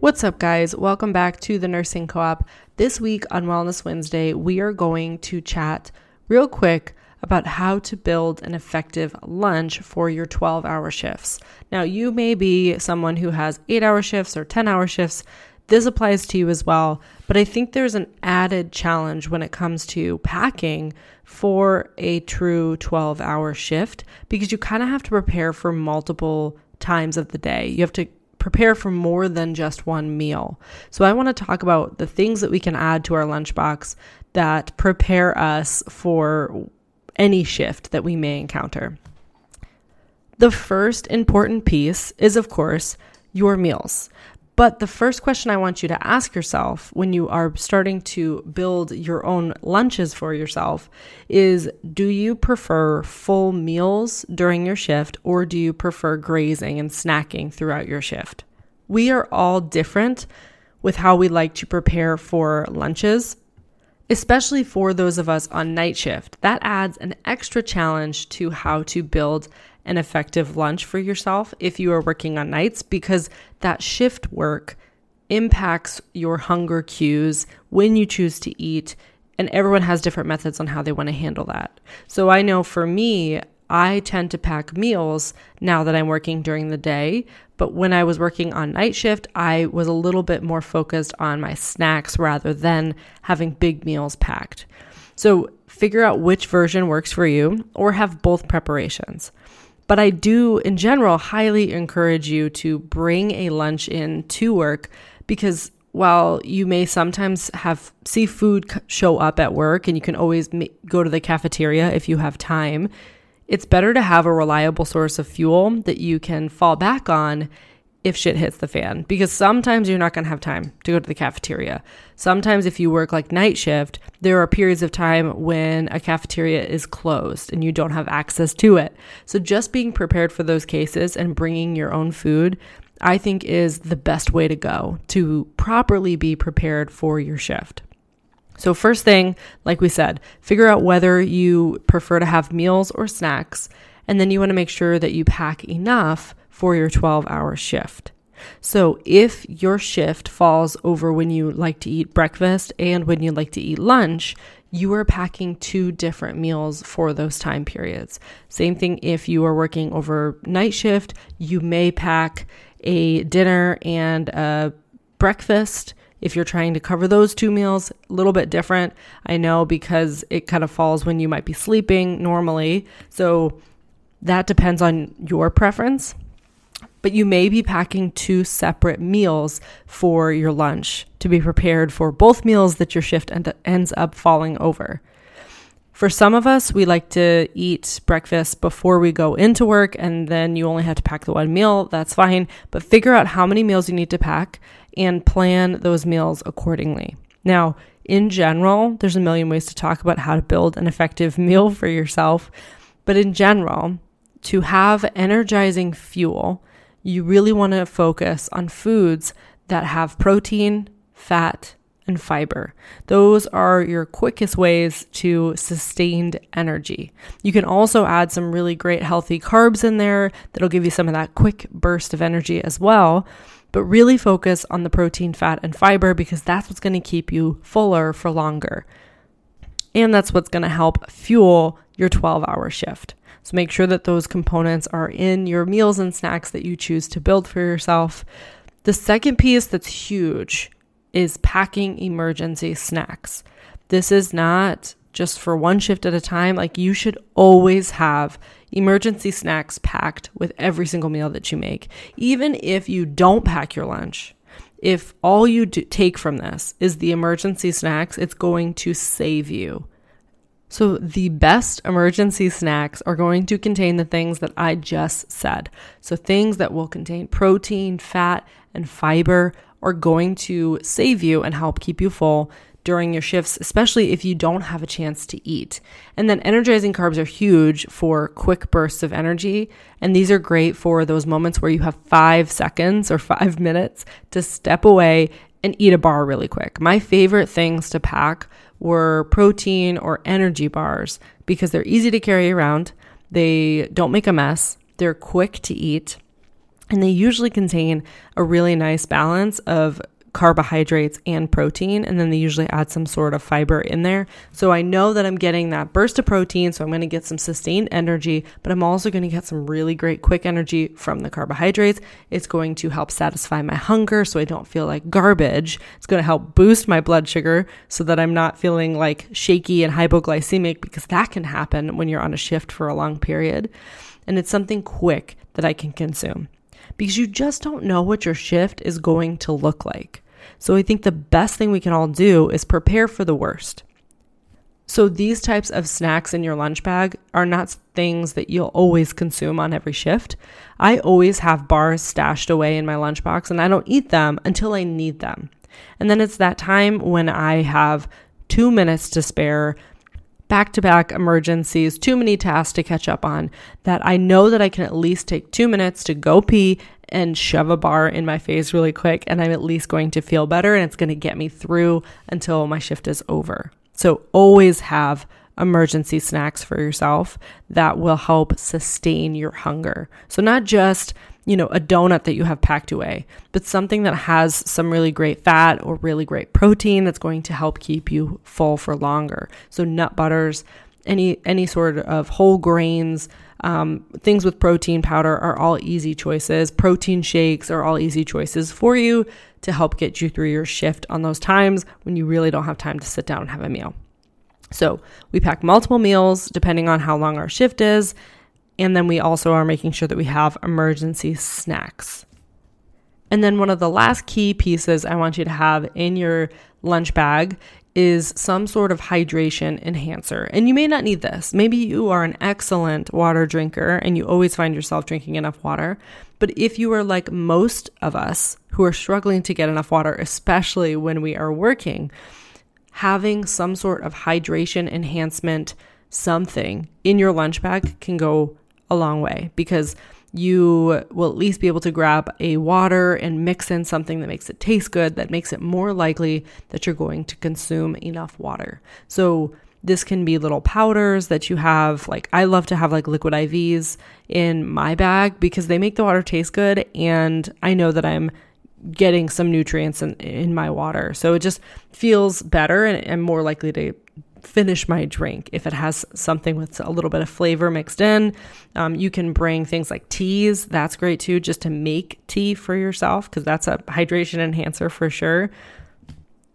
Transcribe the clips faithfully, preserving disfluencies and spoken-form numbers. What's up, guys? Welcome back to The Nursing Co-op. This week on Wellness Wednesday, we are going to chat real quick about how to build an effective lunch for your twelve-hour shifts. Now, you may be someone who has eight-hour shifts or ten-hour shifts. This applies to you as well, but I think there's an added challenge when it comes to packing for a true twelve-hour shift because you kind of have to prepare for multiple times of the day. You have to prepare for more than just one meal. So I want to talk about the things that we can add to our lunchbox that prepare us for any shift that we may encounter. The first important piece is, of course, your meals. But the first question I want you to ask yourself when you are starting to build your own lunches for yourself is, do you prefer full meals during your shift, or do you prefer grazing and snacking throughout your shift? We are all different with how we like to prepare for lunches, especially for those of us on night shift. That adds an extra challenge to how to build an effective lunch for yourself if you are working on nights, because that shift work impacts your hunger cues when you choose to eat, and everyone has different methods on how they want to handle that. So I know for me, I tend to pack meals now that I'm working during the day, but when I was working on night shift, I was a little bit more focused on my snacks rather than having big meals packed. So figure out which version works for you, or have both preparations. But I do, in general, highly encourage you to bring a lunch in to work, because while you may sometimes have see food show up at work and you can always go to the cafeteria if you have time, it's better to have a reliable source of fuel that you can fall back on if shit hits the fan, because sometimes you're not going to have time to go to the cafeteria. Sometimes if you work like night shift, there are periods of time when a cafeteria is closed and you don't have access to it. So just being prepared for those cases and bringing your own food, I think, is the best way to go to properly be prepared for your shift. So first thing, like we said, figure out whether you prefer to have meals or snacks, and then you want to make sure that you pack enough for your twelve-hour shift. So if your shift falls over when you like to eat breakfast and when you like to eat lunch, you are packing two different meals for those time periods. Same thing if you are working over night shift, you may pack a dinner and a breakfast. If you're trying to cover those two meals, a little bit different, I know, because it kind of falls when you might be sleeping normally. So that depends on your preference. But you may be packing two separate meals for your lunch to be prepared for both meals that your shift end- ends up falling over. For some of us, we like to eat breakfast before we go into work, and then you only have to pack the one meal. That's fine, but figure out how many meals you need to pack and plan those meals accordingly. Now, in general, there's a million ways to talk about how to build an effective meal for yourself, but in general, to have energizing fuel, you really want to focus on foods that have protein, fat, and fiber. Those are your quickest ways to sustained energy. You can also add some really great healthy carbs in there that'll give you some of that quick burst of energy as well, but really focus on the protein, fat, and fiber, because that's what's going to keep you fuller for longer. And that's what's going to help fuel your twelve-hour shift. So make sure that those components are in your meals and snacks that you choose to build for yourself. The second piece that's huge is packing emergency snacks. This is not just for one shift at a time. Like, you should always have emergency snacks packed with every single meal that you make. Even if you don't pack your lunch, if all you do take from this is the emergency snacks, it's going to save you. So the best emergency snacks are going to contain the things that I just said. So things that will contain protein, fat, and fiber are going to save you and help keep you full during your shifts, especially if you don't have a chance to eat. And then energizing carbs are huge for quick bursts of energy. And these are great for those moments where you have five seconds or five minutes to step away and eat a bar really quick. My favorite things to pack were protein or energy bars because they're easy to carry around. They don't make a mess. They're quick to eat. And they usually contain a really nice balance of carbohydrates and protein, and then they usually add some sort of fiber in there. So I know that I'm getting that burst of protein, so I'm going to get some sustained energy, but I'm also going to get some really great quick energy from the carbohydrates. It's going to help satisfy my hunger so I don't feel like garbage. It's going to help boost my blood sugar so that I'm not feeling like shaky and hypoglycemic, because that can happen when you're on a shift for a long period. And it's something quick that I can consume, because you just don't know what your shift is going to look like. So I think the best thing we can all do is prepare for the worst. So these types of snacks in your lunch bag are not things that you'll always consume on every shift. I always have bars stashed away in my lunchbox, and I don't eat them until I need them. And then it's that time when I have two minutes to spare, back-to-back emergencies, too many tasks to catch up on, that I know that I can at least take two minutes to go pee and shove a bar in my face really quick, and I'm at least going to feel better, and it's going to get me through until my shift is over. So always have emergency snacks for yourself that will help sustain your hunger. So not just, you know, a donut that you have packed away, but something that has some really great fat or really great protein that's going to help keep you full for longer. So nut butters, any any sort of whole grains, um, things with protein powder are all easy choices. Protein shakes are all easy choices for you to help get you through your shift on those times when you really don't have time to sit down and have a meal. So we pack multiple meals depending on how long our shift is. And then we also are making sure that we have emergency snacks. And then one of the last key pieces I want you to have in your lunch bag is some sort of hydration enhancer. And you may not need this. Maybe you are an excellent water drinker and you always find yourself drinking enough water. But if you are like most of us who are struggling to get enough water, especially when we are working, having some sort of hydration enhancement something in your lunch bag can go a long way, because you will at least be able to grab a water and mix in something that makes it taste good, that makes it more likely that you're going to consume enough water. So this can be little powders that you have. Like, I love to have like Liquid I Vs in my bag because they make the water taste good, and I know that I'm getting some nutrients in, in my water. So it just feels better, and I'm more likely to finish my drink if it has something with a little bit of flavor mixed in. Um, you can bring things like teas. That's great too, just to make tea for yourself, because that's a hydration enhancer for sure.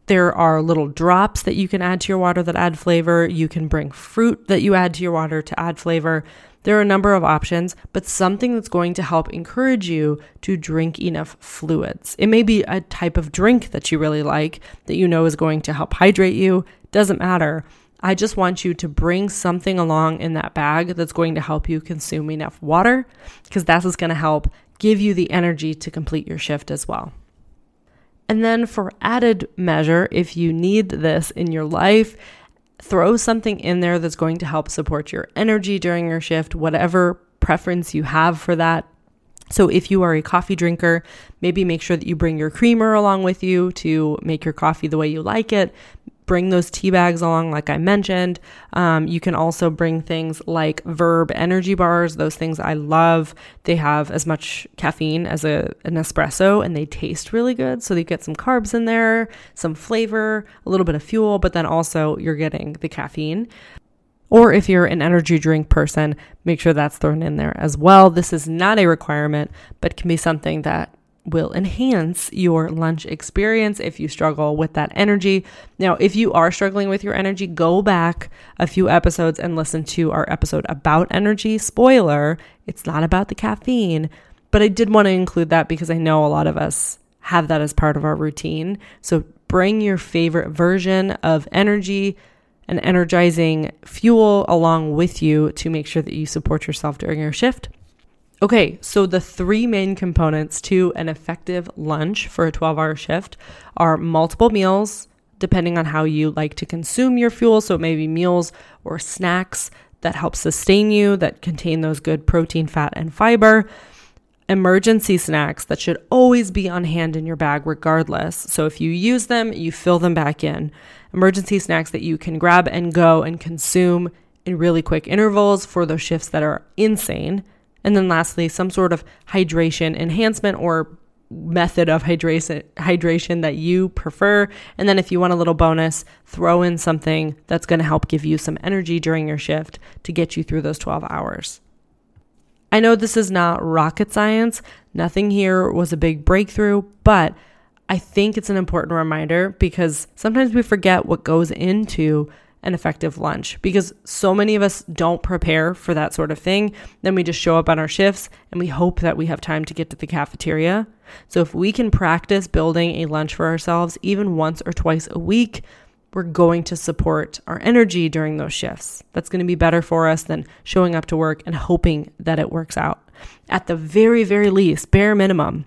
There are little drops that you can add to your water that add flavor. You can bring fruit that you add to your water to add flavor. There are a number of options, but something that's going to help encourage you to drink enough fluids. It may be a type of drink that you really like that you know is going to help hydrate you. Doesn't matter. I just want you to bring something along in that bag that's going to help you consume enough water, because that's what's going to help give you the energy to complete your shift as well. And then for added measure, if you need this in your life, throw something in there that's going to help support your energy during your shift, whatever preference you have for that. So if you are a coffee drinker, maybe make sure that you bring your creamer along with you to make your coffee the way you like it. Bring those tea bags along, like I mentioned. Um, you can also bring things like Verb Energy Bars. Those things I love. They have as much caffeine as a, an espresso, and they taste really good. So you get some carbs in there, some flavor, a little bit of fuel, but then also you're getting the caffeine. Or if you're an energy drink person, make sure that's thrown in there as well. This is not a requirement, but can be something that will enhance your lunch experience if you struggle with that energy. Now, if you are struggling with your energy, go back a few episodes and listen to our episode about energy. Spoiler, it's not about the caffeine, but I did want to include that because I know a lot of us have that as part of our routine. So bring your favorite version of energy and energizing fuel along with you to make sure that you support yourself during your shift. Okay, so the three main components to an effective lunch for a twelve-hour shift are multiple meals, depending on how you like to consume your fuel. So maybe meals or snacks that help sustain you, that contain those good protein, fat, and fiber. Emergency snacks that should always be on hand in your bag regardless. So if you use them, you fill them back in. Emergency snacks that you can grab and go and consume in really quick intervals for those shifts that are insane. And then lastly, some sort of hydration enhancement or method of hydration hydration that you prefer. And then if you want a little bonus, throw in something that's going to help give you some energy during your shift to get you through those twelve hours. I know this is not rocket science. Nothing here was a big breakthrough, but I think it's an important reminder because sometimes we forget what goes into an effective lunch because so many of us don't prepare for that sort of thing. Then we just show up on our shifts and we hope that we have time to get to the cafeteria. So if we can practice building a lunch for ourselves even once or twice a week, we're going to support our energy during those shifts. That's going to be better for us than showing up to work and hoping that it works out. At the very, very least, bare minimum,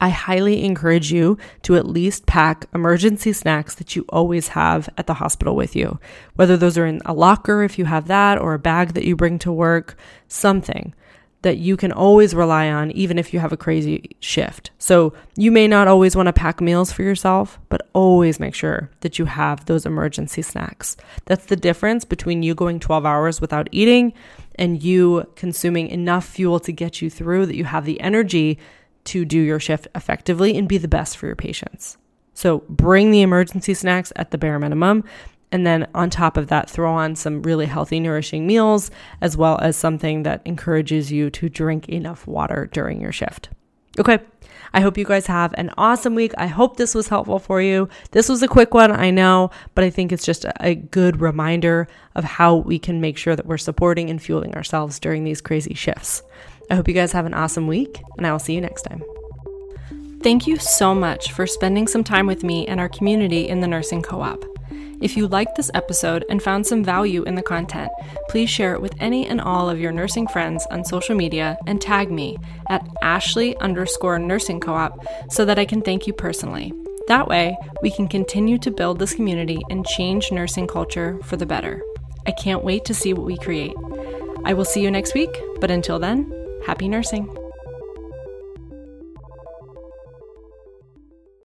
I highly encourage you to at least pack emergency snacks that you always have at the hospital with you, whether those are in a locker if you have that or a bag that you bring to work, something that you can always rely on even if you have a crazy shift. So you may not always want to pack meals for yourself, but always make sure that you have those emergency snacks. That's the difference between you going twelve hours without eating and you consuming enough fuel to get you through that you have the energy to do your shift effectively and be the best for your patients. So bring the emergency snacks at the bare minimum. And then on top of that, throw on some really healthy, nourishing meals, as well as something that encourages you to drink enough water during your shift. Okay, I hope you guys have an awesome week. I hope this was helpful for you. This was a quick one, I know, but I think it's just a good reminder of how we can make sure that we're supporting and fueling ourselves during these crazy shifts. I hope you guys have an awesome week, and I will see you next time. Thank you so much for spending some time with me and our community in the Nursing Co-op. If you liked this episode and found some value in the content, please share it with any and all of your nursing friends on social media and tag me at Ashley underscore nursing co-op so that I can thank you personally. That way, we can continue to build this community and change nursing culture for the better. I can't wait to see what we create. I will see you next week, but until then, happy nursing.